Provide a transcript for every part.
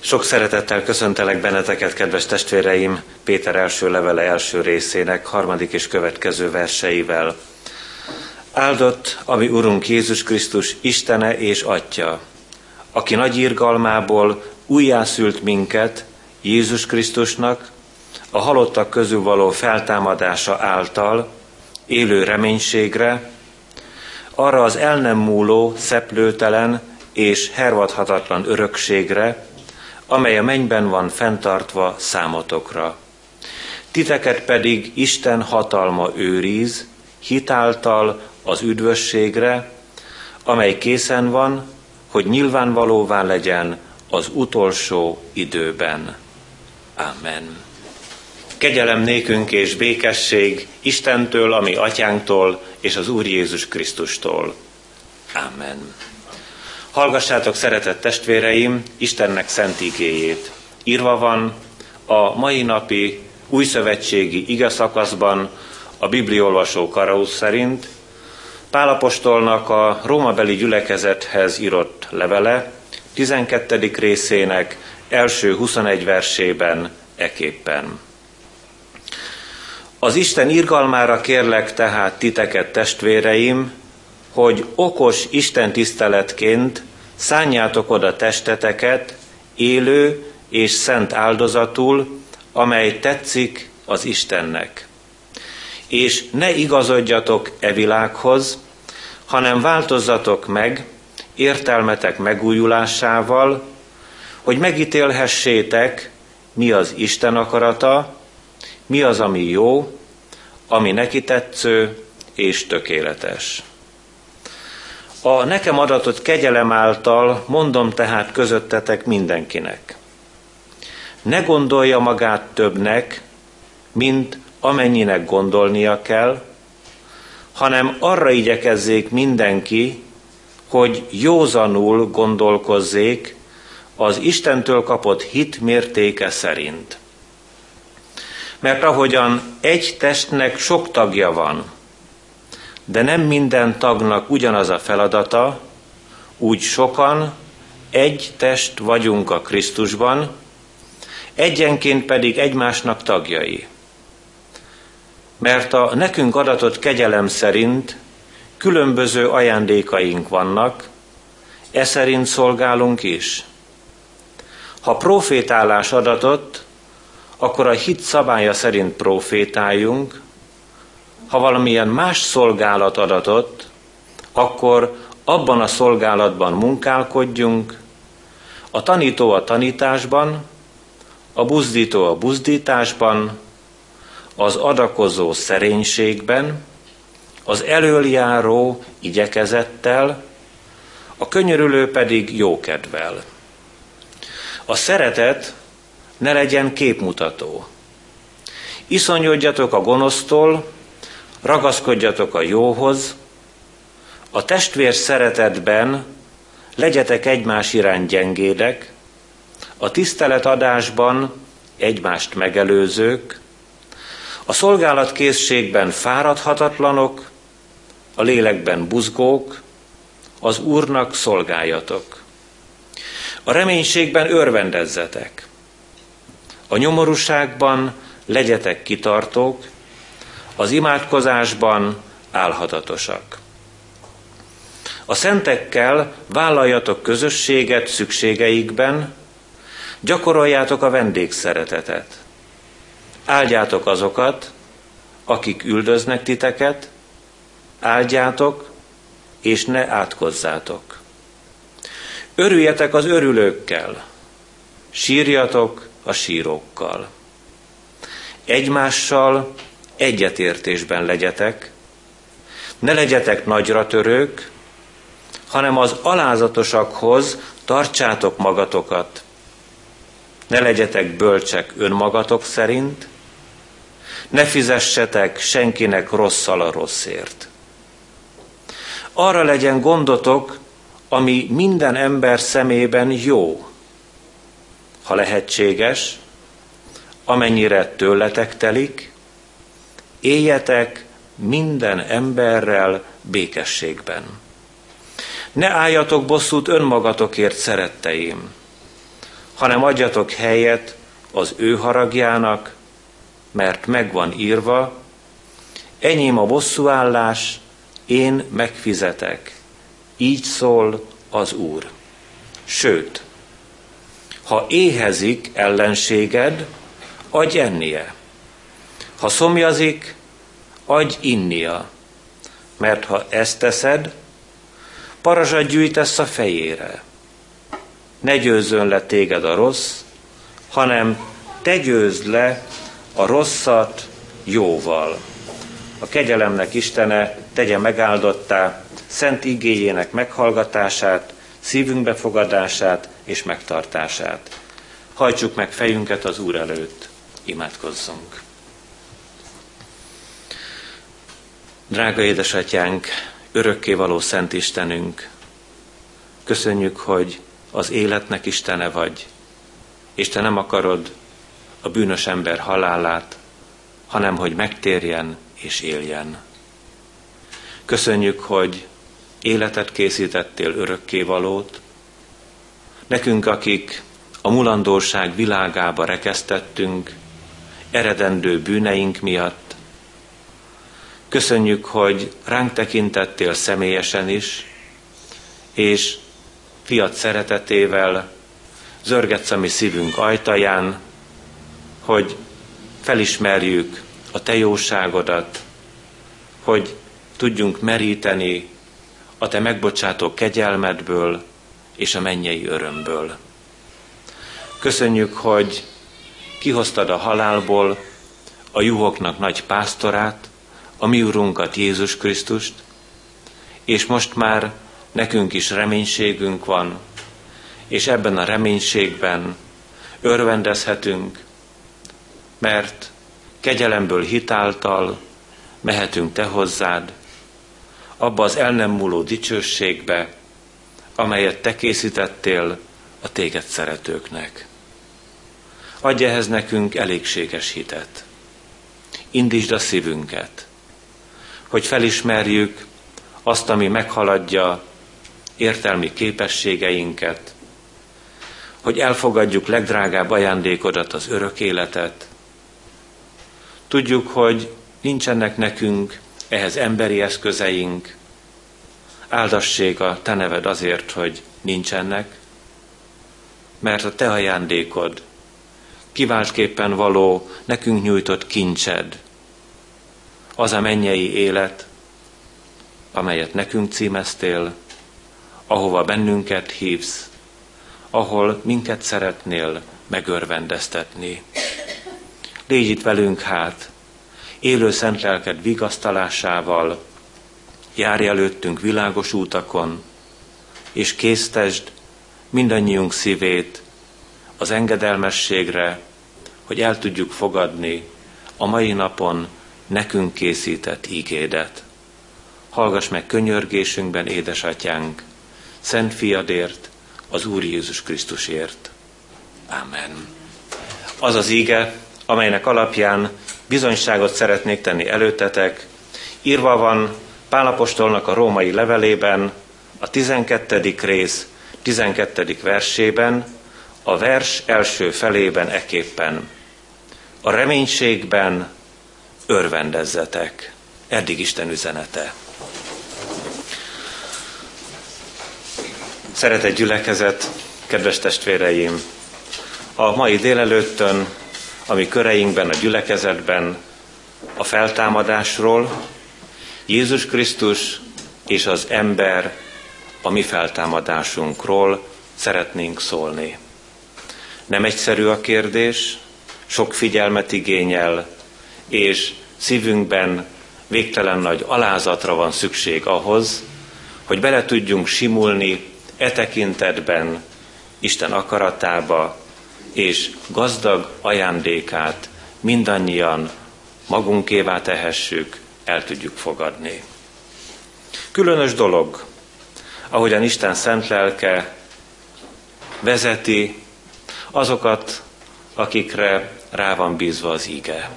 Sok szeretettel köszöntelek benneteket, kedves testvéreim, Péter első levele első részének harmadik és következő verseivel. Áldott a mi Urunk Jézus Krisztus Istene és Atya, aki nagy irgalmából újjászült minket Jézus Krisztusnak, a halottak közül való feltámadása által, élő reménységre, arra az el nem múló, szeplőtelen és hervadhatatlan örökségre, amely a mennyben van fenntartva számotokra. Titeket pedig Isten hatalma őriz, hitáltal az üdvösségre, amely készen van, hogy nyilvánvalóvá legyen az utolsó időben. Amen. Kegyelem nékünk és békesség Istentől, a mi Atyánktól és az Úr Jézus Krisztustól. Amen. Hallgassátok, szeretett testvéreim, Istennek szent igéjét. Írva van a mai napi újszövetségi igeszakaszban a bibliolvasó Karauz szerint Pál apostolnak a rómabeli gyülekezethez írott levele 12. részének első 21 versében eképpen. Az Isten irgalmára kérlek tehát titeket, testvéreim, hogy okos istentiszteletként szánjátok oda testeteket élő és szent áldozatul, amely tetszik az Istennek. És ne igazodjatok e világhoz, hanem változzatok meg értelmetek megújulásával, hogy megítélhessétek, mi az Isten akarata, mi az, ami jó, ami neki tetsző és tökéletes. A nekem adatott kegyelem által mondom tehát közöttetek mindenkinek. Ne gondolja magát többnek, mint amennyinek gondolnia kell, hanem arra igyekezzék mindenki, hogy józanul gondolkozzék az Istentől kapott hit mértéke szerint. Mert ahogyan egy testnek sok tagja van, de nem minden tagnak ugyanaz a feladata, úgy sokan egy test vagyunk a Krisztusban, egyenként pedig egymásnak tagjai. Mert a nekünk adatott kegyelem szerint különböző ajándékaink vannak, e szerint szolgálunk is. Ha profétálás adatott, akkor a hit szabálya szerint profétáljunk, ha valamilyen más szolgálat adatott, akkor abban a szolgálatban munkálkodjunk, a tanító a tanításban, a buzdító a buzdításban, az adakozó szerénységben, az elöljáró igyekezettel, a könyörülő pedig jókedvel. A szeretet ne legyen képmutató. Iszonyodjatok a gonosztól, ragaszkodjatok a jóhoz, a testvér szeretetben legyetek egymás iránt gyengédek, a tiszteletadásban egymást megelőzők, a szolgálatkészségben fáradhatatlanok, a lélekben buzgók, az Úrnak szolgáljatok. A reménységben örvendezzetek, a nyomorúságban legyetek kitartók, az imádkozásban álhatatosak. A szentekkel vállaljatok közösséget szükségeikben, gyakoroljátok a vendégszeretetet. Áldjátok azokat, akik üldöznek titeket, áldjátok és ne átkozzátok. Örüljetek az örülőkkel, sírjatok a sírókkal. Egymással egyetértésben legyetek, ne legyetek nagyra törők, hanem az alázatosakhoz tartsátok magatokat. Ne legyetek bölcsek önmagatok szerint, ne fizessetek senkinek rosszal a rosszért. Arra legyen gondotok, ami minden ember szemében jó, ha lehetséges, amennyire tőletek telik, éljetek minden emberrel békességben. Ne álljatok bosszút önmagatokért, szeretteim, hanem adjatok helyet az ő haragjának, mert megvan írva, enyém a bosszúállás, én megfizetek. Így szól az Úr. Sőt, ha éhezik ellenséged, adj ennie. Ha szomjazik, adj innia. Mert ha ezt teszed, parazsat gyűjtesz a fejére. Ne győzzön le téged a rossz, hanem te győzd le a rosszat jóval. A kegyelemnek Istene tegye megáldottá szent igéjének meghallgatását, szívünk befogadását és megtartását. Hajtsuk meg fejünket az Úr előtt, imádkozzunk. Drága édesatyánk, örökkévaló szent Istenünk, köszönjük, hogy az életnek Istene vagy, és te nem akarod a bűnös ember halálát, hanem hogy megtérjen és éljen. Köszönjük, hogy életet készítettél, örökkévalót, nekünk, akik a mulandóság világába rekesztettünk, eredendő bűneink miatt. Köszönjük, hogy ránk tekintettél személyesen is, és fiat szeretetével zörgetsz a mi szívünk ajtaján, hogy felismerjük a te jóságodat, hogy tudjunk meríteni a te megbocsátó kegyelmedből és a mennyei örömből. Köszönjük, hogy kihoztad a halálból a juhoknak nagy pásztorát, a mi Urunkat, Jézus Krisztust, és most már nekünk is reménységünk van, és ebben a reménységben örvendezhetünk, mert kegyelemből hitáltal mehetünk te hozzád, abba az el nem múló dicsőségbe, amelyet te készítettél a téged szeretőknek. Adj ehhez nekünk elégséges hitet. Indítsd a szívünket, hogy felismerjük azt, ami meghaladja értelmi képességeinket, hogy elfogadjuk legdrágább ajándékodat, az örök életet. Tudjuk, hogy nincsenek nekünk ehhez emberi eszközeink, áldassék a te neved azért, hogy nincsenek, mert a te ajándékod, kiváltképpen való, nekünk nyújtott kincsed, az a mennyei élet, amelyet nekünk címeztél, ahova bennünket hívsz, ahol minket szeretnél megörvendeztetni. Légy itt velünk hát, élő szent lelked vigasztalásával, járj előttünk világos útakon, és késztesd mindannyiunk szívét az engedelmességre, hogy el tudjuk fogadni a mai napon nekünk készített ígédet. Hallgass meg könyörgésünkben, édesatyánk, szent fiadért, az Úr Jézus Krisztusért. Amen. Az az íge, amelynek alapján bizonyságot szeretnék tenni előttetek, írva van Pál apostolnak a római levelében, a 12. rész 12. versében, a vers első felében eképpen: a reménységben örvendezzetek. Eddig Isten üzenete. Szeretett gyülekezet, kedves testvéreim! A mai délelőttön, ami köreinkben, a gyülekezetben a feltámadásról, Jézus Krisztus és az ember, a mi feltámadásunkról szeretnénk szólni. Nem egyszerű a kérdés, sok figyelmet igényel, és szívünkben végtelen nagy alázatra van szükség ahhoz, hogy bele tudjunk simulni e tekintetben Isten akaratába, és gazdag ajándékát mindannyian magunkévá tehessük, el tudjuk fogadni. Különös dolog, ahogyan Isten szent lelke vezeti azokat, akikre rá van bízva az ige.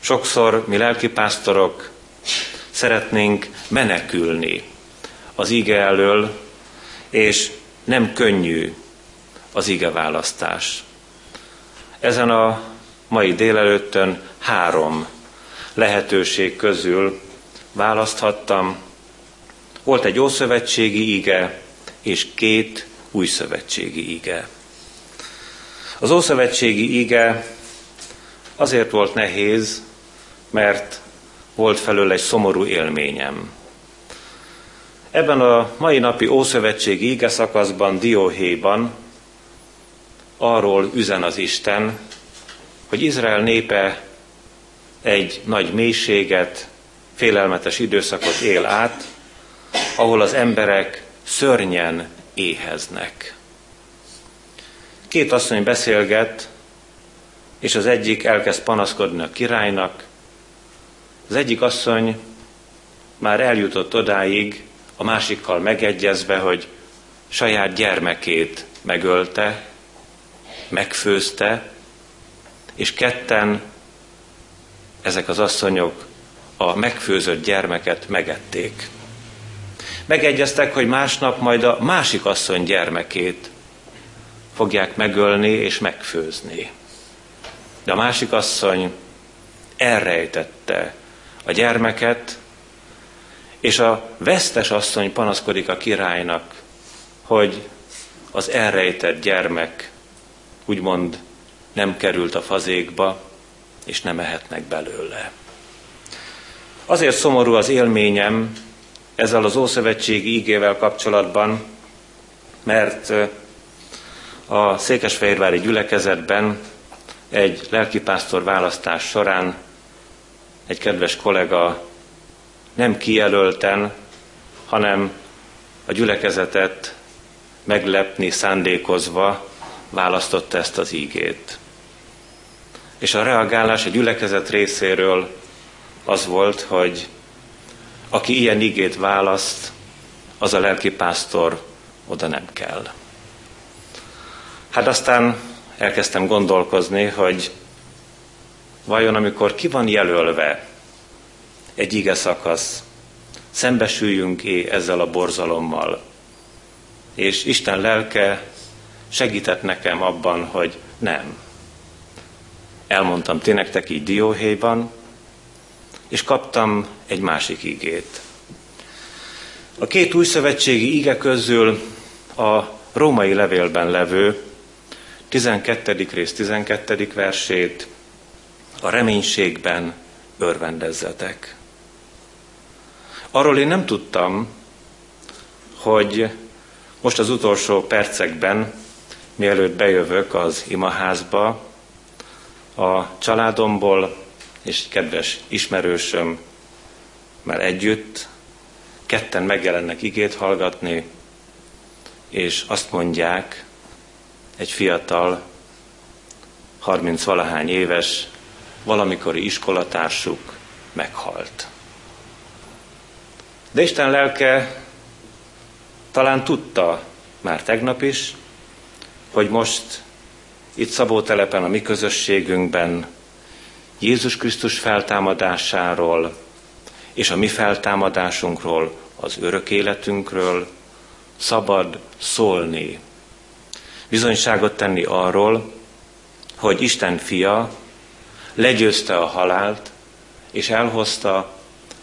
Sokszor mi lelkipásztorok szeretnénk menekülni az ige elől, és nem könnyű az igeválasztás. Ezen a mai délelőttön 3 lehetőség közül választhattam. Volt egy ószövetségi ige és 2 újszövetségi ige. Az ószövetségi ige azért volt nehéz, mert volt felől egy szomorú élményem. Ebben a mai napi ószövetségi ige szakaszban, Dióhéjban arról üzen az Isten, hogy Izrael népe egy nagy mélységet, félelmetes időszakot él át, ahol az emberek szörnyen éheznek. 2 asszony beszélget, és az egyik elkezd panaszkodni a királynak. Az egyik asszony már eljutott odáig, a másikkal megegyezve, hogy saját gyermekét megölte, megfőzte, és ketten ezek az asszonyok a megfőzött gyermeket megették. Megegyeztek, hogy másnap majd a másik asszony gyermekét fogják megölni és megfőzni. De a másik asszony elrejtette a gyermeket, és a vesztes asszony panaszkodik a királynak, hogy az elrejtett gyermek úgymond nem került a fazékba, és nem ehetnek belőle. Azért szomorú az élményem ezzel az ószövetségi ígével kapcsolatban, mert a székesfehérvári gyülekezetben egy lelkipásztor választás során egy kedves kollega nem kijelölten, hanem a gyülekezetet meglepni szándékozva választotta ezt az ígét. És a reagálás a gyülekezet részéről az volt, hogy aki ilyen ígét választ, az a lelkipásztor oda nem kell. Hát aztán elkezdtem gondolkozni, hogy vajon amikor ki van jelölve egy ige szakasz, szembesüljünk-e ezzel a borzalommal. És Isten lelke segített nekem abban, hogy nem. Elmondtam ti nektek így Dióhéjban, és kaptam egy másik ígét. A 2 újszövetségi íge közül a római levélben levő 12. rész 12. versét, a reménységben örvendezzetek. Arról én nem tudtam, hogy most az utolsó percekben, mielőtt bejövök az imaházba, a családomból és kedves ismerősöm már együtt, ketten megjelennek igét hallgatni, és azt mondják, egy fiatal, 30-valahány éves, valamikori iskolatársuk meghalt. De Isten lelke talán tudta már tegnap is, hogy most itt Szabótelepen, a mi közösségünkben Jézus Krisztus feltámadásáról és a mi feltámadásunkról, az örök életünkről szabad szólni. Bizonyságot tenni arról, hogy Isten fia legyőzte a halált és elhozta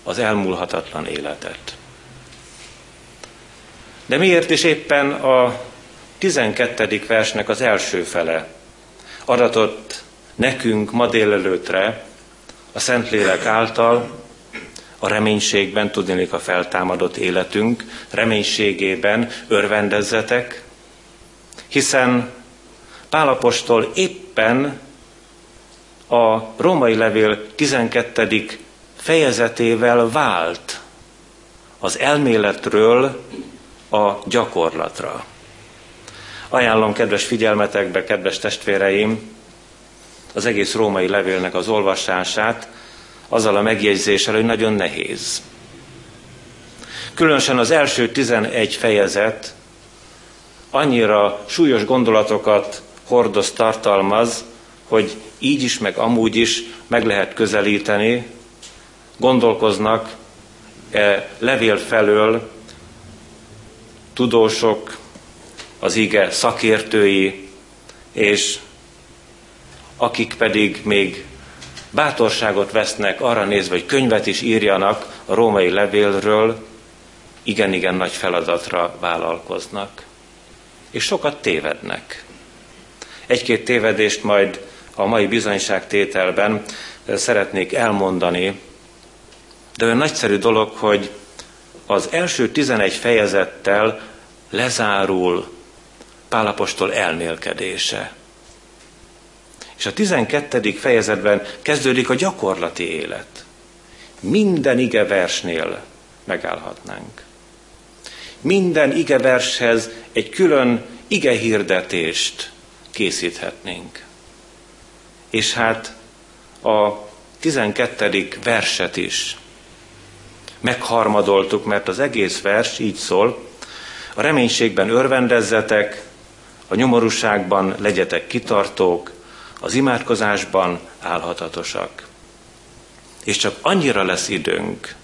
az elmúlhatatlan életet. De miért is éppen a 12. versnek az első fele adatott nekünk ma délelőtre a Szentlélek által a reménységben, tudniillik a feltámadott életünk reménységében örvendezzetek, hiszen Pál apostol éppen a római levél 12. fejezetével vált az elméletről a gyakorlatra. Ajánlom kedves figyelmetekbe, kedves testvéreim, az egész római levélnek az olvasását, azzal a megjegyzéssel, hogy nagyon nehéz. Különösen az első 11 fejezet annyira súlyos gondolatokat hordoz, tartalmaz, hogy így is, meg amúgy is meg lehet közelíteni, gondolkoznak levél felől tudósok, az ige szakértői, és akik pedig még bátorságot vesznek arra nézve, hogy könyvet is írjanak a római levélről, igen-igen nagy feladatra vállalkoznak. És sokat tévednek. Egy-két tévedést majd a mai bizonyságtételben szeretnék elmondani, de olyan nagyszerű dolog, hogy az első 11 fejezettel lezárul Pál apostol elmélkedése. És a 12. fejezetben kezdődik a gyakorlati élet. Minden igeversnél megállhatnánk. Minden igevershez egy külön igehirdetést készíthetnénk. És hát a 12. verset is megharmadoltuk, mert az egész vers így szól: a reménységben örvendezzetek, a nyomorúságban legyetek kitartók, az imádkozásban álhatatosak. És csak annyira lesz időnk,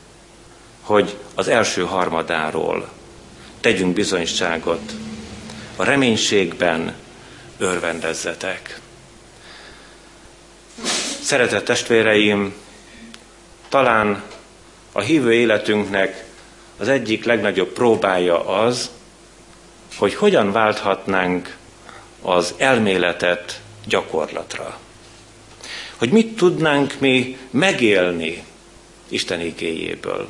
hogy az első harmadáról tegyünk bizonyságot. A reménységben örvendezzetek. Szeretett testvéreim, talán a hívő életünknek az egyik legnagyobb próbája az, hogy hogyan válthatnánk az elméletet gyakorlatra. Hogy mit tudnánk mi megélni Isten igéjéből.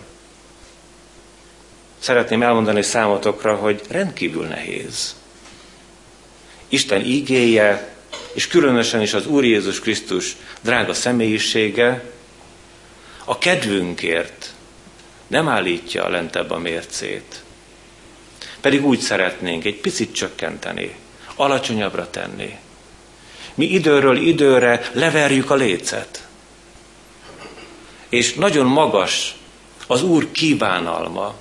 Szeretném elmondani számotokra, hogy rendkívül nehéz. Isten igéje, és különösen is az Úr Jézus Krisztus drága személyisége a kedvünkért nem állítja lentebb a mércét. Pedig úgy szeretnénk egy picit csökkenteni, alacsonyabbra tenni. Mi időről időre leverjük a lécet. És nagyon magas az Úr kívánalma.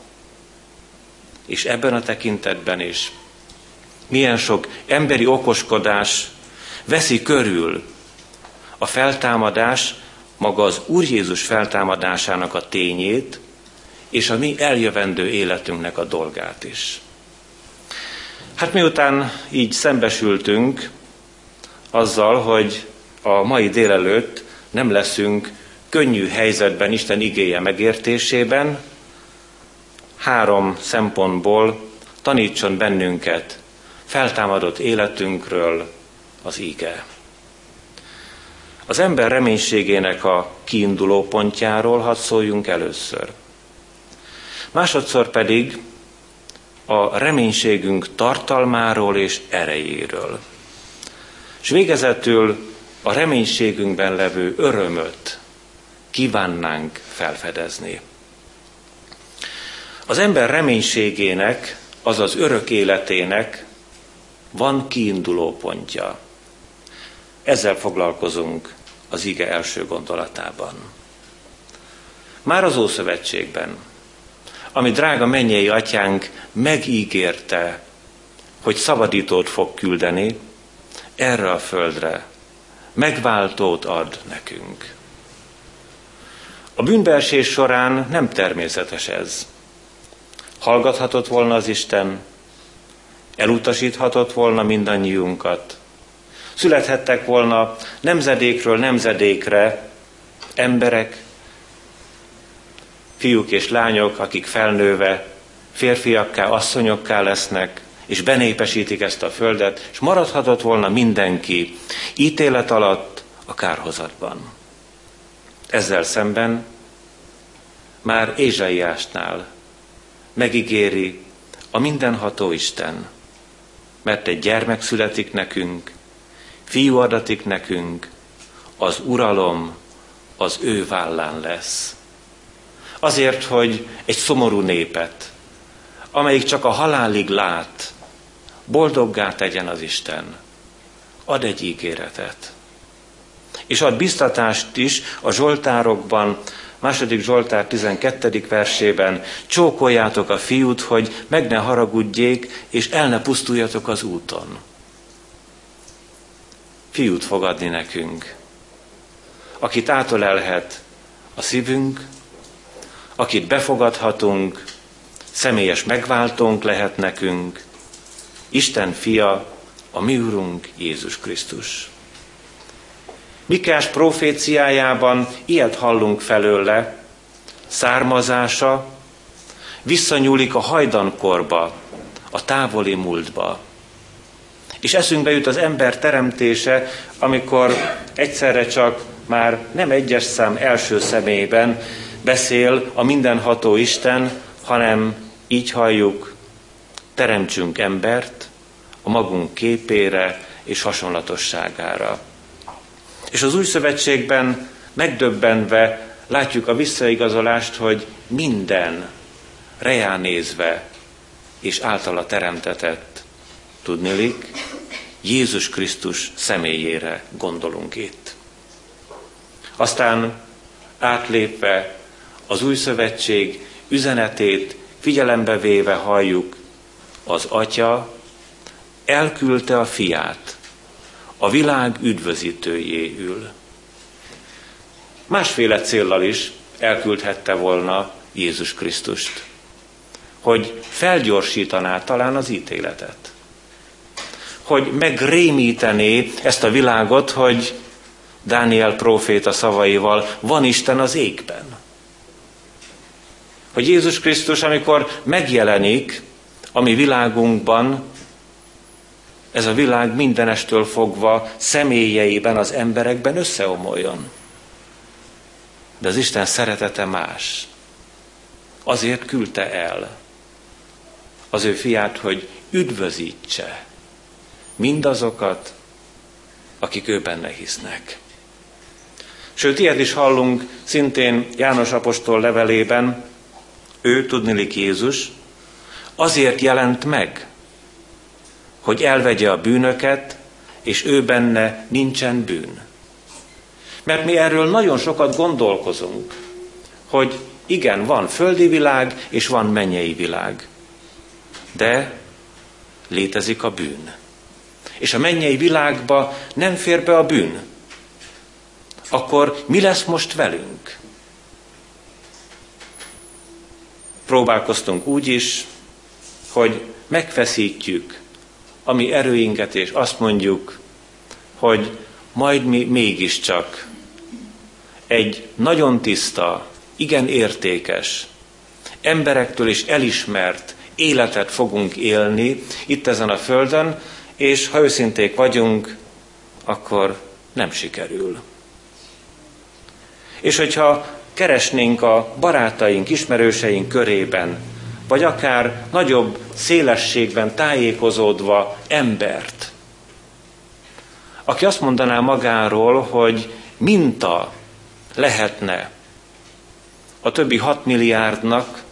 És ebben a tekintetben is milyen sok emberi okoskodás veszi körül a feltámadás, maga az Úr Jézus feltámadásának a tényét, és a mi eljövendő életünknek a dolgát is. Hát miután így szembesültünk azzal, hogy a mai délelőtt nem leszünk könnyű helyzetben Isten igéje megértésében, 3 szempontból tanítson bennünket feltámadott életünkről az ige. Az ember reménységének a kiinduló pontjáról hadd szóljunk először. Másodszor pedig a reménységünk tartalmáról és erejéről. És végezetül a reménységünkben levő örömöt kívánnánk felfedezni. Az ember reménységének, azaz örök életének van kiinduló pontja. Ezzel foglalkozunk az ige első gondolatában. Már az Ószövetségben, ami drága mennyei atyánk megígérte, hogy szabadítót fog küldeni erre a földre, megváltót ad nekünk. A bűnbeesés során nem természetes ez. Hallgathatott volna az Isten, elutasíthatott volna mindannyiunkat. Születhettek volna nemzedékről nemzedékre emberek, fiúk és lányok, akik felnőve férfiakká, asszonyokká lesznek, és benépesítik ezt a földet, és maradhatott volna mindenki ítélet alatt a kárhozatban. Ezzel szemben már Ézsaiásnál megígéri a mindenható Isten, mert egy gyermek születik nekünk, fiú adatik nekünk, az uralom az ő vállán lesz. Azért, hogy egy szomorú népet, amelyik csak a halálig lát, boldoggá tegyen az Isten. Ad egy ígéretet. És ad biztatást is a Zsoltárokban, 2. Zsoltár 12. versében: csókoljátok a fiút, hogy meg ne haragudjék, és el ne pusztuljatok az úton. Fiút fog adni nekünk, akit átölelhet a szívünk, akit befogadhatunk, személyes megváltónk lehet nekünk, Isten fia, a mi Urunk Jézus Krisztus. Mikás proféciájában ilyet hallunk felőle, származása visszanyúlik a hajdankorba, a távoli múltba. És eszünkbe jut az ember teremtése, amikor egyszerre csak már nem egyes szám első személyben beszél a mindenható Isten, hanem így halljuk, teremtsünk embert a magunk képére és hasonlatosságára. És az új szövetségben megdöbbenve látjuk a visszaigazolást, hogy minden reánézve és általa teremtetett, tudniillik, Jézus Krisztus személyére gondolunk itt. Aztán átlépve az új szövetség üzenetét figyelembe véve halljuk, az Atya elküldte a Fiát, a világ üdvözítőjéül. Másféle céllal is elküldhette volna Jézus Krisztust, hogy felgyorsítaná talán az ítéletet, hogy megrémítené ezt a világot, hogy Dániel próféta szavaival van Isten az égben. Hogy Jézus Krisztus, amikor megjelenik a mi világunkban, ez a világ mindenestől fogva személyeiben, az emberekben összeomoljon. De az Isten szeretete más. Azért küldte el az ő fiát, hogy üdvözítse mindazokat, akik ő benne hisznek. Sőt, ilyet is hallunk szintén János apostol levelében, ő, tudniillik Jézus, azért jelent meg, hogy elvegye a bűnöket, és ő benne nincsen bűn. Mert mi erről nagyon sokat gondolkozunk, hogy igen, van földi világ, és van mennyei világ, de létezik a bűn. És a mennyei világba nem fér be a bűn, akkor mi lesz most velünk? Próbálkoztunk úgy is, hogy megfeszítjük a mi erőinket, és azt mondjuk, hogy majd mi mégiscsak egy nagyon tiszta, igen értékes, emberektől is elismert életet fogunk élni itt ezen a földön, és ha őszinték vagyunk, akkor nem sikerül. És hogyha keresnénk a barátaink, ismerőseink körében, vagy akár nagyobb szélességben tájékozódva embert, aki azt mondaná magáról, hogy minta lehetne a többi 6 milliárdnak,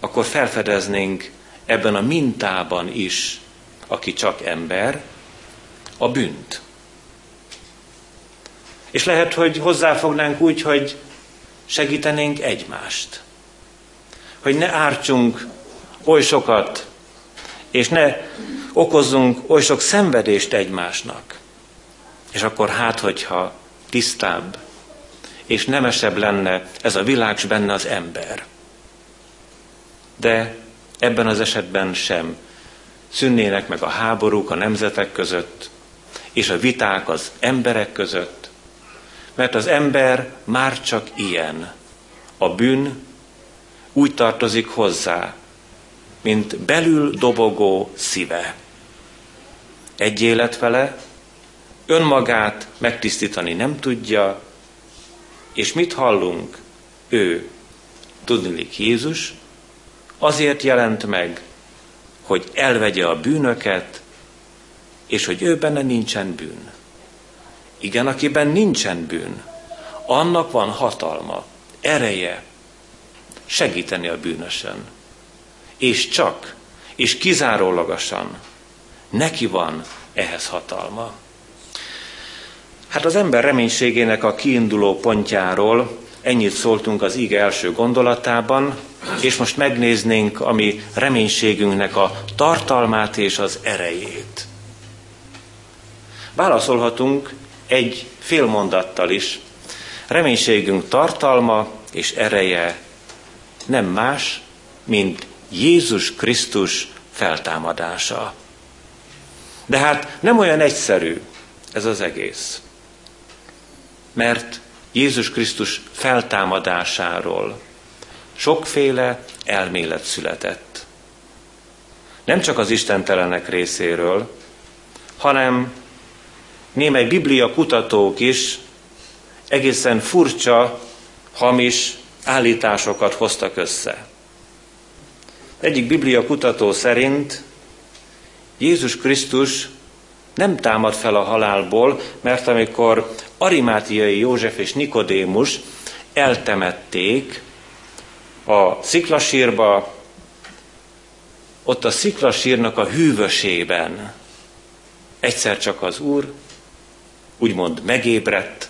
akkor felfedeznénk ebben a mintában is, aki csak ember, a bűnt. És lehet, hogy hozzáfognánk úgy, hogy segítenénk egymást. Hogy ne ártsunk oly sokat, és ne okozzunk oly sok szenvedést egymásnak. És akkor hát, hogyha tisztább és nemesebb lenne ez a világ, s benne az ember. De ebben az esetben sem szűnnének meg a háborúk a nemzetek között, és a viták az emberek között, mert az ember már csak ilyen. A bűn úgy tartozik hozzá, mint belül dobogó szíve. Egy élet vele, önmagát megtisztítani nem tudja, és mit hallunk? Ő, tudniillik Jézus, azért jelent meg, hogy elvegye a bűnöket, és hogy ő benne nincsen bűn. Igen, akiben nincsen bűn, annak van hatalma, ereje segíteni a bűnösen. És csak, és kizárólagosan neki van ehhez hatalma. Hát az ember reménységének a kiinduló pontjáról ennyit szóltunk az ige első gondolatában, és most megnéznénk a mi reménységünknek a tartalmát és az erejét. Válaszolhatunk egy fél mondattal is. Reménységünk tartalma és ereje nem más, mint Jézus Krisztus feltámadása. De hát nem olyan egyszerű ez az egész. Mert Jézus Krisztus feltámadásáról sokféle elmélet született. Nem csak az istentelenek részéről, hanem némely bibliakutatók is egészen furcsa, hamis állításokat hoztak össze. Egyik bibliakutató szerint Jézus Krisztus nem támad fel a halálból, mert amikor Arimátiai József és Nikodémus eltemették a sziklasírba, ott a sziklasírnak a hűvösében egyszer csak az Úr úgymond megébredt,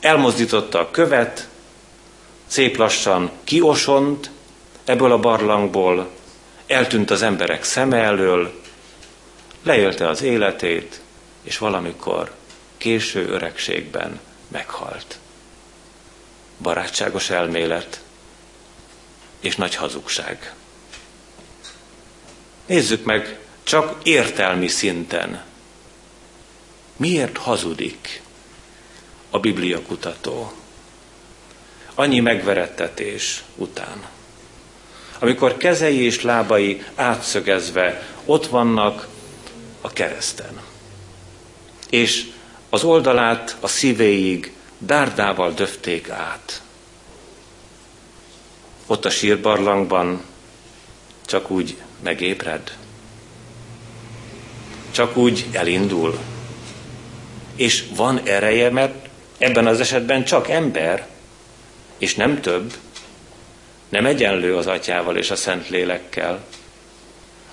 elmozdította a követ, szép lassan kiosont ebből a barlangból, eltűnt az emberek szeme elől, leélte az életét, és valamikor késő öregségben meghalt. Barátságos elmélet és nagy hazugság. Nézzük meg csak értelmi szinten. Miért hazudik a bibliakutató annyi megverettetés után? Amikor kezei és lábai átszögezve ott vannak a kereszten, és az oldalát a szívéig dárdával döfték át. Ott a sírbarlangban csak úgy megébred, csak úgy elindul. És van ereje, mert ebben az esetben csak ember, és nem több, nem egyenlő az Atyával és a Szentlélekkel.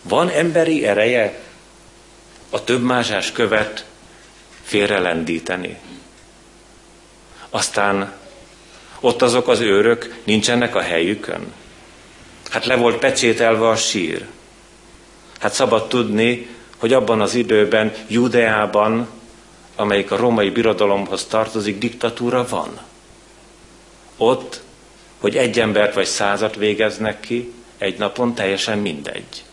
Van emberi ereje a többmázsás követ félrelendíteni. Aztán ott azok az őrök nincsenek a helyükön. Hát le volt pecsételve a sír. Hát szabad tudni, hogy abban az időben Judeában, amelyik a Római Birodalomhoz tartozik, diktatúra van. Ott, hogy egy embert vagy 100-at végeznek ki egy napon, teljesen mindegy.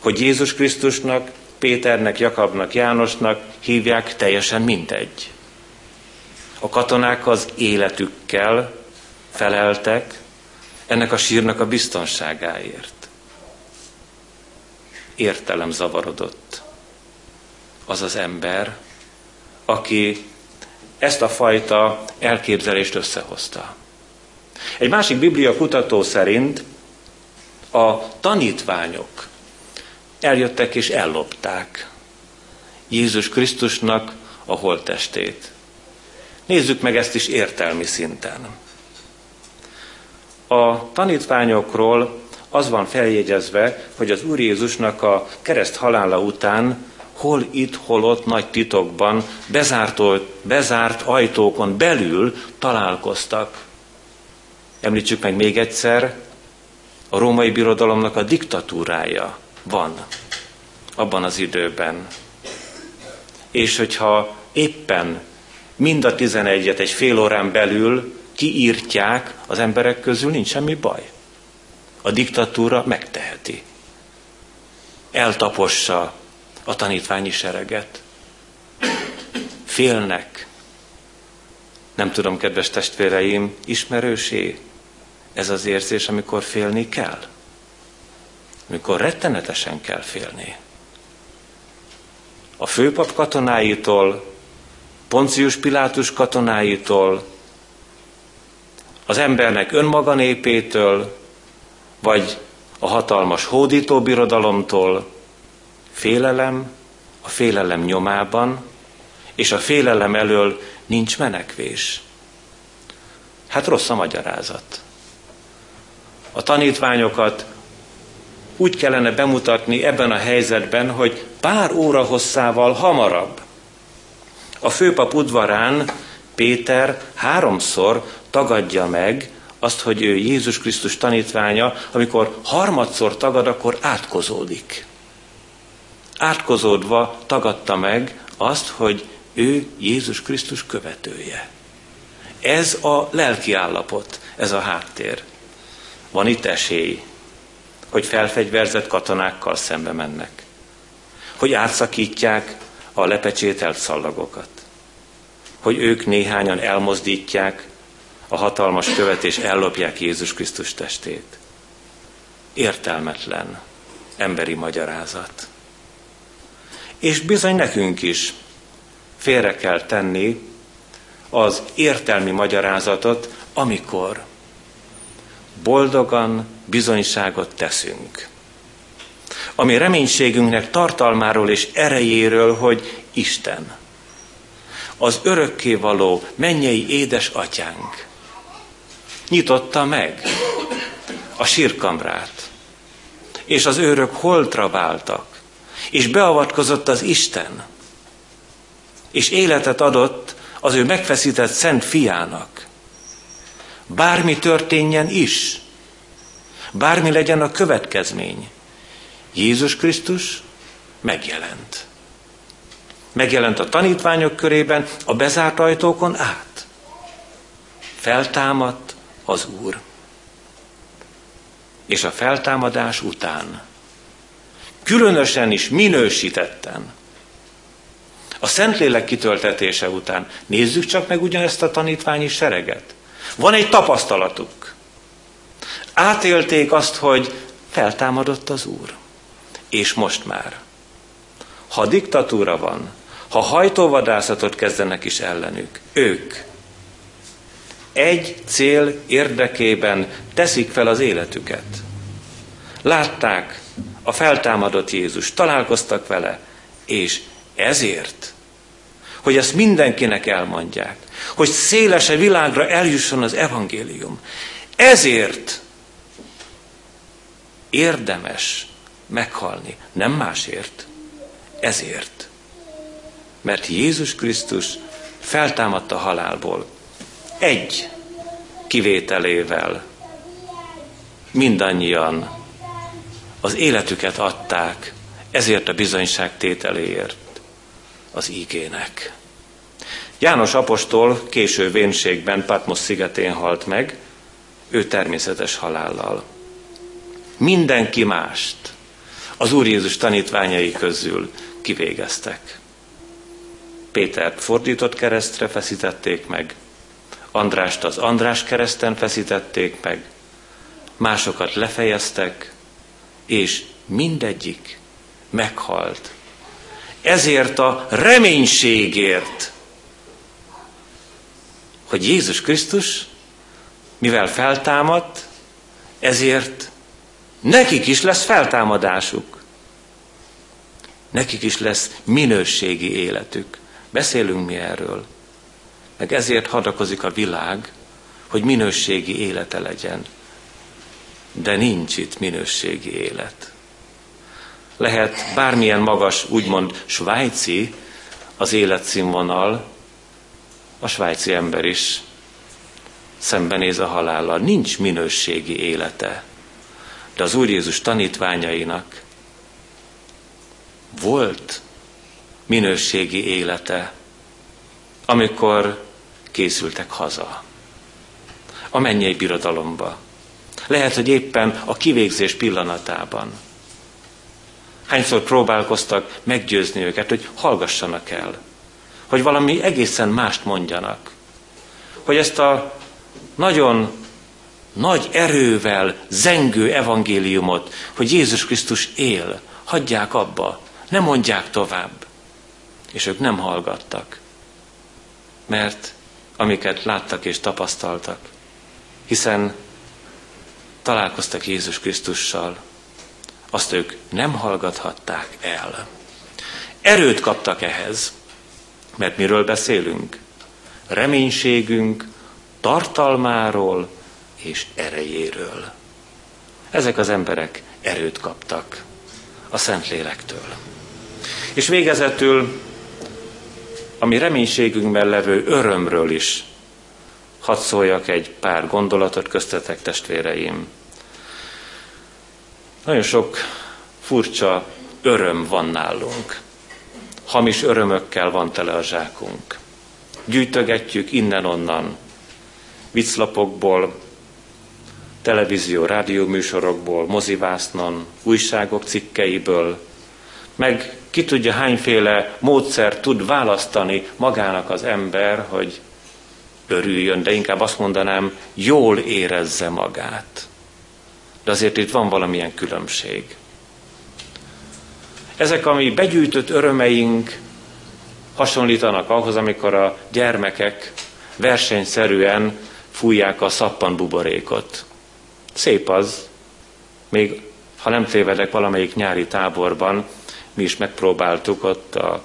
Hogy Jézus Krisztusnak, Péternek, Jakabnak, Jánosnak hívják, teljesen mindegy. A katonák az életükkel feleltek ennek a sírnak a biztonságáért. Értelem zavarodott az az ember, aki ezt a fajta elképzelést összehozta. Egy másik bibliakutató szerint a tanítványok eljöttek és ellopták Jézus Krisztusnak a holttestét. Nézzük meg ezt is értelmi szinten. A tanítványokról az van feljegyezve, hogy az Úr Jézusnak a kereszt halála után hol itt, hol ott nagy titokban, bezárt ajtókon belül találkoztak. Említsük meg még egyszer, a Római Birodalomnak a diktatúrája van abban az időben. És hogyha éppen mind a 11-et egy fél órán belül kiírtják az emberek közül, nincs semmi baj. A diktatúra megteheti. Eltapossa a tanítványi sereget. Félnek. Nem tudom, kedves testvéreim, ismerősé ez az érzés, amikor félni kell. Amikor rettenetesen kell félni. A főpap katonáitól, Poncius Pilátus katonáitól, az embernek önmaga népétől, vagy a hatalmas hódító birodalomtól. Félelem, a félelem nyomában, és a félelem elől nincs menekvés. Hát rossz a magyarázat. A tanítványokat úgy kellene bemutatni ebben a helyzetben, hogy pár óra hosszával hamarabb. A főpap udvarán Péter 3-szor tagadja meg azt, hogy ő Jézus Krisztus tanítványa, amikor 3-szor tagad, akkor átkozódik. Átkozódva tagadta meg azt, hogy ő Jézus Krisztus követője. Ez a lelki állapot, ez a háttér. Van itt esély, hogy felfegyverzett katonákkal szembe mennek. hogy átszakítják a lepecsételt szallagokat, hogy ők néhányan elmozdítják a hatalmas követ és ellopják Jézus Krisztus testét. Értelmetlen emberi magyarázat. És bizony nekünk is félre kell tenni az értelmi magyarázatot, amikor boldogan bizonyságot teszünk. Ami reménységünknek tartalmáról és erejéről, hogy Isten, az örökkévaló mennyei édes atyánk nyitotta meg a sírkamrát, és az őrök holtra váltak, és beavatkozott az Isten, és életet adott az ő megfeszített szent fiának. Bármi történjen is, bármi legyen a következmény, Jézus Krisztus megjelent. Megjelent a tanítványok körében, a bezárt ajtókon át. Feltámadt az Úr. És a feltámadás után különösen is minősítetten, a Szentlélek kitöltetése után, nézzük csak meg ugyanezt a tanítványi sereget. Van egy tapasztalatuk. Átélték azt, hogy feltámadott az Úr. És most már, ha diktatúra van, ha hajtóvadászatot kezdenek is ellenük, ők egy cél érdekében teszik fel az életüket. Látták a feltámadott Jézus, találkoztak vele, és ezért, hogy ezt mindenkinek elmondják, hogy szélese világra eljusson az evangélium, ezért érdemes meghalni, nem másért, ezért. Mert Jézus Krisztus feltámadta halálból, egy kivételével mindannyian az életüket adták, ezért a bizonyság tételéért az ígének. János apostol késő vénségben Patmos szigetén halt meg, ő természetes halállal. Mindenki mást az Úr Jézus tanítványai közül kivégeztek. Pétert fordított keresztre feszítették meg, Andrást az András kereszten feszítették meg, másokat lefejeztek, és mindegyik meghalt. Ezért a reménységért, hogy Jézus Krisztus, mivel feltámadt, ezért nekik is lesz feltámadásuk. Nekik is lesz minőségi életük. Beszélünk mi erről. Meg ezért hadakozik a világ, hogy minőségi élete legyen. De nincs itt minőségi élet. Lehet bármilyen magas, úgymond svájci az életszínvonal, a svájci ember is szembenéz a halállal. Nincs minőségi élete. De az Úr Jézus tanítványainak volt minőségi élete, amikor készültek haza a mennyei birodalomba. Lehet, hogy éppen a kivégzés pillanatában. Hányszor próbálkoztak meggyőzni őket, hogy hallgassanak el, hogy valami egészen mást mondjanak, hogy ezt a nagyon nagy erővel zengő evangéliumot, hogy Jézus Krisztus él, hagyják abba, ne mondják tovább. És ők nem hallgattak, mert amiket láttak és tapasztaltak, hiszen találkoztak Jézus Krisztussal, azt ők nem hallgathatták el. Erőt kaptak ehhez, mert miről beszélünk? Reménységünk tartalmáról és erejéről. Ezek az emberek erőt kaptak a Szentlélektől. És végezetül a mi reménységünkben levő örömről is hadd szóljak egy pár gondolatot köztetek, testvéreim. Nagyon sok furcsa öröm van nálunk. Hamis örömökkel van tele a zsákunk. Gyűjtögetjük innen-onnan, viclapokból, televízió, rádió műsorokból, mozivásznon, újságok cikkeiből, meg ki tudja hányféle módszert tud választani magának az ember, hogy örüljön, de inkább azt mondanám, jól érezze magát. De azért itt van valamilyen különbség. Ezek, ami begyűjtött örömeink, hasonlítanak ahhoz, amikor a gyermekek versenyszerűen fújják a szappanbuborékot. Szép az, még ha nem tévedek, valamelyik nyári táborban mi is megpróbáltuk, ott a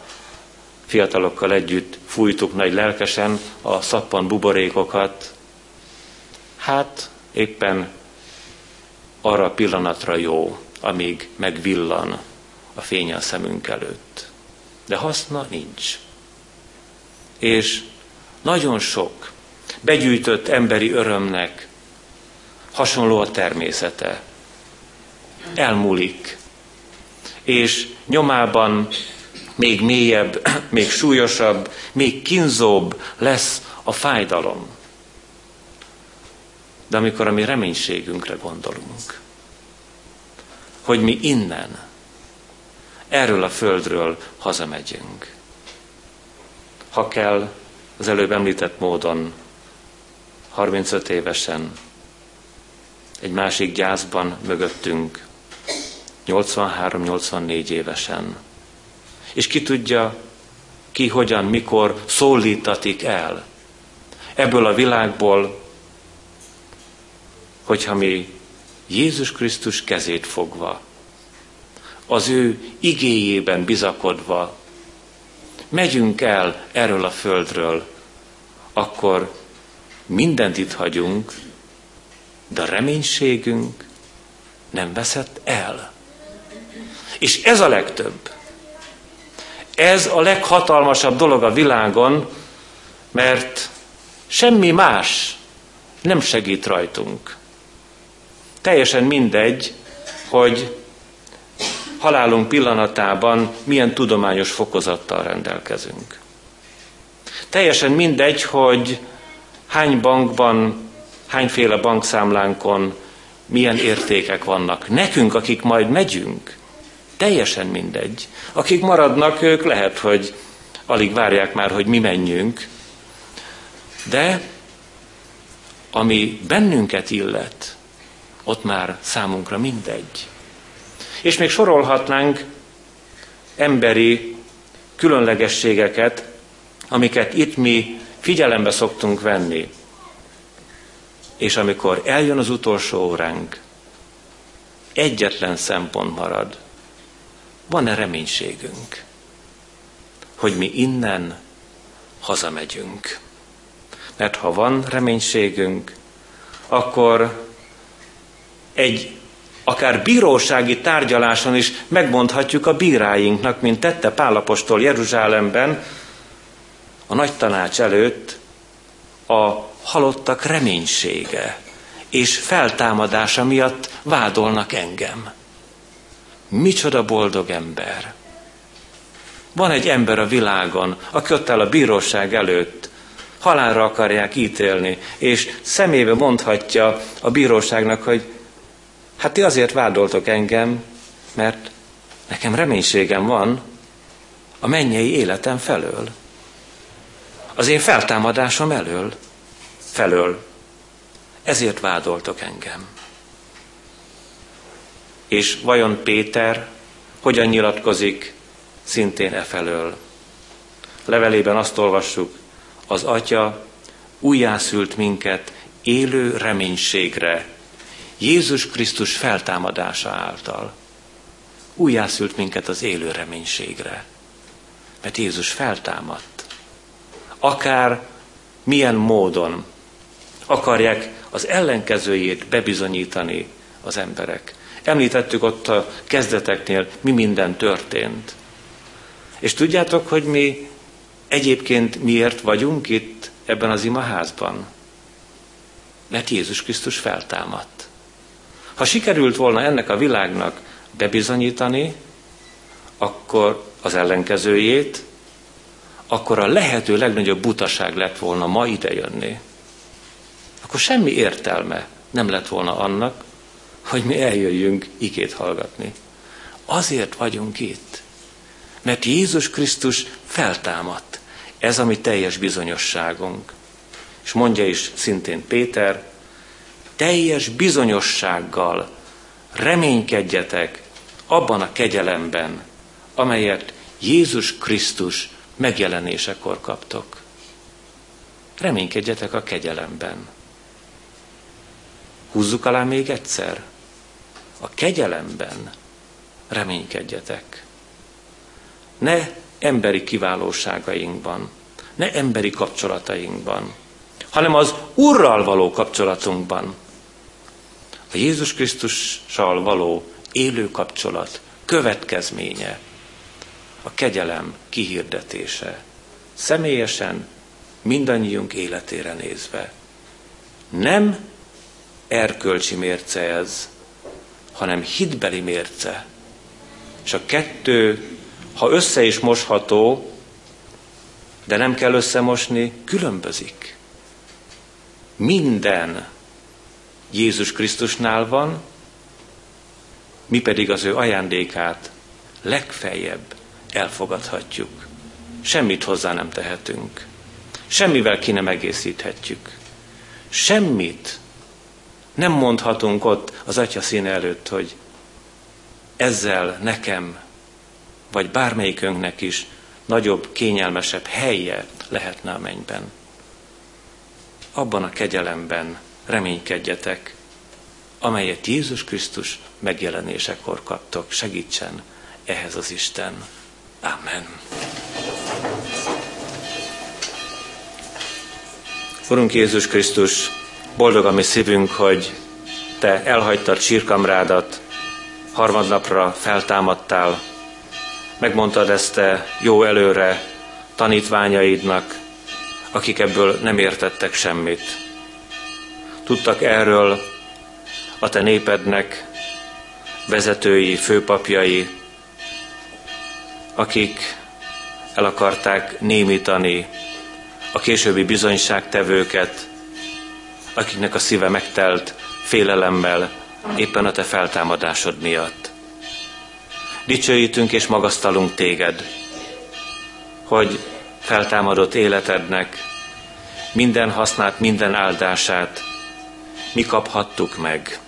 fiatalokkal együtt fújtuk nagy lelkesen a szappanbuborékokat. Hát éppen arra a pillanatra jó, amíg megvillan a fény a szemünk előtt. De haszna nincs. És nagyon sok begyűjtött emberi örömnek hasonló a természete. Elmúlik. És nyomában még mélyebb, még súlyosabb, még kínzóbb lesz a fájdalom. De amikor a mi reménységünkre gondolunk, hogy mi innen, erről a földről hazamegyünk. Ha kell, az előbb említett módon, 35 évesen, egy másik gyászban mögöttünk, 83-84 évesen. És ki tudja, ki, hogyan, mikor szólítatik el ebből a világból, hogyha mi Jézus Krisztus kezét fogva, az ő igéjében bizakodva megyünk el erről a földről, akkor mindent itt hagyunk, de a reménységünk nem veszett el. És ez a legtöbb. Ez a leghatalmasabb dolog a világon, mert semmi más nem segít rajtunk. Teljesen mindegy, hogy halálunk pillanatában milyen tudományos fokozattal rendelkezünk. Teljesen mindegy, hogy hány bankban, hányféle bankszámlánkon milyen értékek vannak. Nekünk, akik majd megyünk, teljesen mindegy. Akik maradnak, ők lehet, hogy alig várják már, hogy mi menjünk. De ami bennünket illet, ott már számunkra mindegy. És még sorolhatnánk emberi különlegességeket, amiket itt mi figyelembe szoktunk venni. És amikor eljön az utolsó óránk, egyetlen szempont marad. Van-e reménységünk, hogy mi innen hazamegyünk? Mert ha van reménységünk, akkor egy akár bírósági tárgyaláson is megmondhatjuk a bíráinknak, mint tette Pál apostol Jeruzsálemben, a nagy tanács előtt, a halottak reménysége és feltámadása miatt vádolnak engem. Micsoda boldog ember! Van egy ember a világon, aki ott áll a bíróság előtt, halálra akarják ítélni, és szemébe mondhatja a bíróságnak, hogy hát ti azért vádoltok engem, mert nekem reménységem van a mennyei életem felől. Az én feltámadásom felől. Ezért vádoltok engem. És vajon Péter hogyan nyilatkozik szintén e felől? Levelében azt olvassuk, az Atya újjászült minket élő reménységre, Jézus Krisztus feltámadása által. Újjászült minket az élő reménységre, mert Jézus feltámadt. Akár milyen módon akarják az ellenkezőjét bebizonyítani az emberek. Említettük ott a kezdeteknél, mi minden történt. És tudjátok, hogy mi egyébként miért vagyunk itt ebben az imaházban? Mert Jézus Krisztus feltámadt. Ha sikerült volna ennek a világnak bebizonyítani, akkor az ellenkezőjét, akkor a lehető legnagyobb butaság lett volna ma idejönni. Akkor semmi értelme nem lett volna annak, hogy mi eljöjjünk igét hallgatni. Azért vagyunk itt, mert Jézus Krisztus feltámadt. Ez a mi teljes bizonyosságunk. És mondja is szintén Péter, teljes bizonyossággal reménykedjetek abban a kegyelemben, amelyet Jézus Krisztus megjelenésekor kaptok. Reménykedjetek a kegyelemben. Húzzuk alá még egyszer. A kegyelemben reménykedjetek. Ne emberi kiválóságainkban, ne emberi kapcsolatainkban, hanem az Úrral való kapcsolatunkban. A Jézus Krisztussal való élő kapcsolat következménye a kegyelem kihirdetése. Személyesen, mindannyiunk életére nézve. Nem erkölcsi mérce ez, hanem hitbeli mérce. És a kettő, ha össze is mosható, de nem kell összemosni, különbözik. Minden Jézus Krisztusnál van, mi pedig az ő ajándékát legfeljebb elfogadhatjuk. Semmit hozzá nem tehetünk. Semmivel ki nem egészíthetjük. Semmit nem mondhatunk ott az Atya színe előtt, hogy ezzel nekem vagy bármelyikünknek is nagyobb, kényelmesebb helye lehetne a mennyben. Abban a kegyelemben reménykedjetek, amelyet Jézus Krisztus megjelenésekor kaptok. Segítsen ehhez az Isten. Amen. Urunk Jézus Krisztus, boldog a mi szívünk, hogy Te elhagytad sírkamrádat, harmadnapra feltámadtál, megmondtad ezt Te jó előre tanítványaidnak, akik ebből nem értettek semmit. Tudtak erről a Te népednek vezetői, főpapjai, akik el akarták némítani a későbbi bizonyságtevőket, akiknek a szíve megtelt félelemmel éppen a Te feltámadásod miatt. Dicsőítünk és magasztalunk Téged, hogy feltámadott életednek minden hasznát, minden áldását mi kaphattuk meg.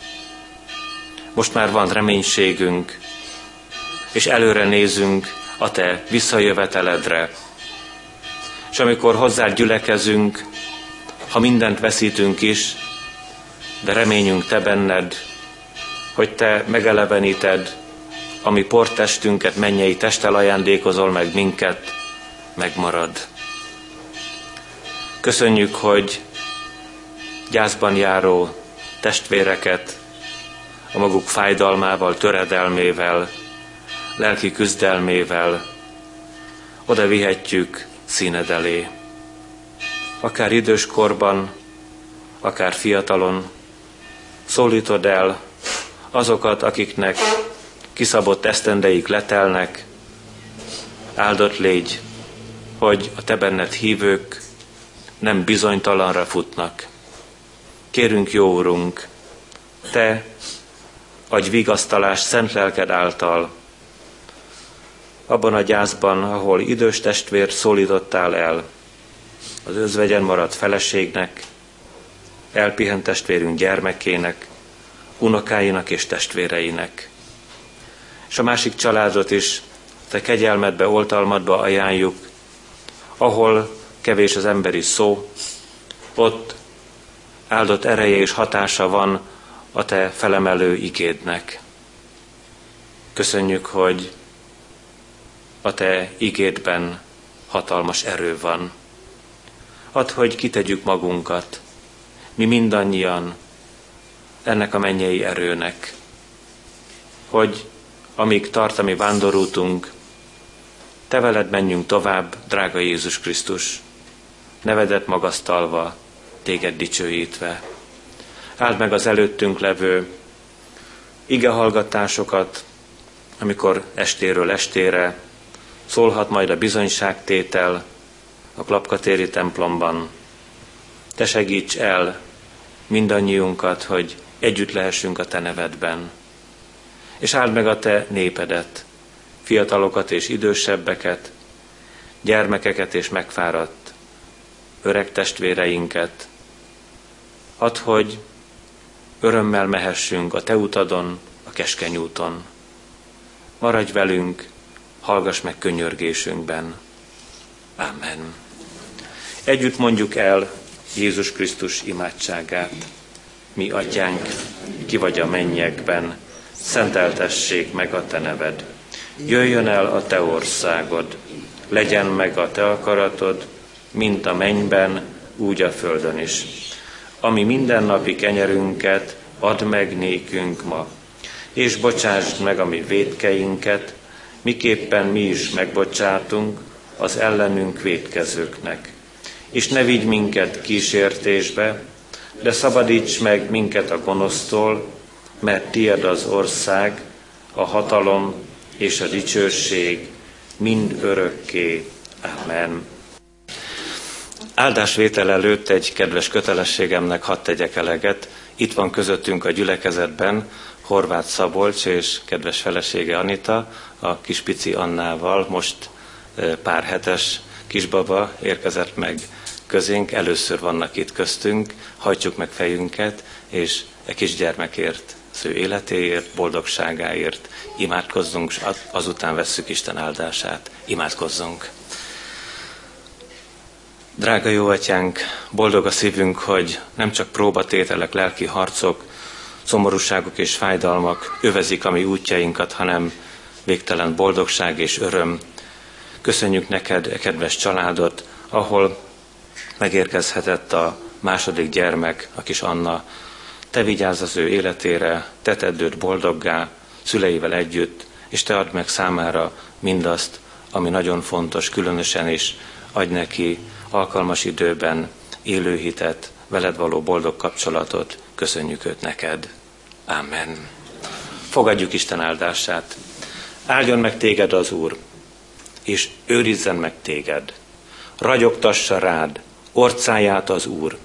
Most már van reménységünk, és előre nézünk a Te visszajöveteledre. És amikor hozzád gyülekezünk, ha mindent veszítünk is, de reményünk Te benned, hogy Te megeleveníted a mi portestünket, mennyei testtel ajándékozol meg minket, megmarad. Köszönjük, hogy gyászban járó testvéreket a maguk fájdalmával, töredelmével, lelki küzdelmével oda vihetjük színed elé. Akár időskorban, akár fiatalon szólítod el azokat, akiknek kiszabott esztendeik letelnek, áldott légy, hogy a Te benned hívők nem bizonytalanra futnak. Kérünk, jó Urunk, Te adj vigasztalást szent lelked által, abban a gyászban, ahol idős testvért szólítottál el, az özvegyen maradt feleségnek, elpihent testvérünk gyermekének, unokáinak és testvéreinek. És a másik családot is Te kegyelmedbe, oltalmadba ajánljuk, ahol kevés az emberi szó, ott áldott ereje és hatása van a Te felemelő igédnek. Köszönjük, hogy a Te igédben hatalmas erő van. Add, hogy kitegyük magunkat, mi mindannyian ennek a mennyei erőnek, hogy amíg tart a mi vándorútunk, Te veled menjünk tovább, drága Jézus Krisztus, nevedet magasztalva, Téged dicsőítve. Áld meg az előttünk levő igehallgatásokat, amikor estéről estére szólhat majd a bizonyságtétel a Klapkatéri templomban. Te segíts el mindannyiunkat, hogy együtt lehessünk a Te nevedben. És áld meg a Te népedet, fiatalokat és idősebbeket, gyermekeket és megfáradt, öreg testvéreinket. Add, hogy örömmel mehessünk a Te utadon, a keskeny úton. Maradj velünk, hallgass meg könyörgésünkben. Amen. Együtt mondjuk el Jézus Krisztus imádságát. Mi atyánk, ki vagy a mennyekben, szenteltessék meg a Te neved. Jöjjön el a Te országod, legyen meg a Te akaratod, mint a mennyben, úgy a földön is. Ami mindennapi kenyerünket add meg nékünk ma, és bocsásd meg a mi vétkeinket, miképpen mi is megbocsátunk az ellenünk vétkezőknek. És ne vigy minket kísértésbe, de szabadíts meg minket a gonosztól, mert tiéd az ország, a hatalom és a dicsőség mind örökké. Amen. Áldásvétel előtt egy kedves kötelességemnek hadd tegyek eleget. Itt van közöttünk a gyülekezetben Horváth Szabolcs és kedves felesége Anita, a kispici Annával most pár hetes kisbaba érkezett meg közénk. Először vannak itt köztünk, hajtsuk meg fejünket, és a kisgyermekért, az ő életéért, boldogságáért imádkozzunk, és azután vesszük Isten áldását. Imádkozzunk! Drága jó atyánk, boldog a szívünk, hogy nem csak próbatételek, lelki harcok, szomorúságok és fájdalmak övezik a mi útjainkat, hanem végtelen boldogság és öröm. Köszönjük neked, kedves családot, ahol megérkezhetett a második gyermek, a kis Anna. Te vigyázz az ő életére, te tedd őt boldoggá, szüleivel együtt, és te add meg számára mindazt, ami nagyon fontos, különösen is adj neki alkalmas időben élő hitet, veled való boldog kapcsolatot. Köszönjük őt neked. Amen. Fogadjuk Isten áldását. Áldjon meg téged az Úr, és őrizzen meg téged. Ragyogtassa rád orcáját az Úr,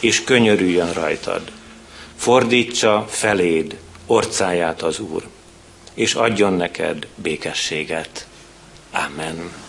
és könyörüljön rajtad. Fordítsa feléd orcáját az Úr, és adjon neked békességet. Amen.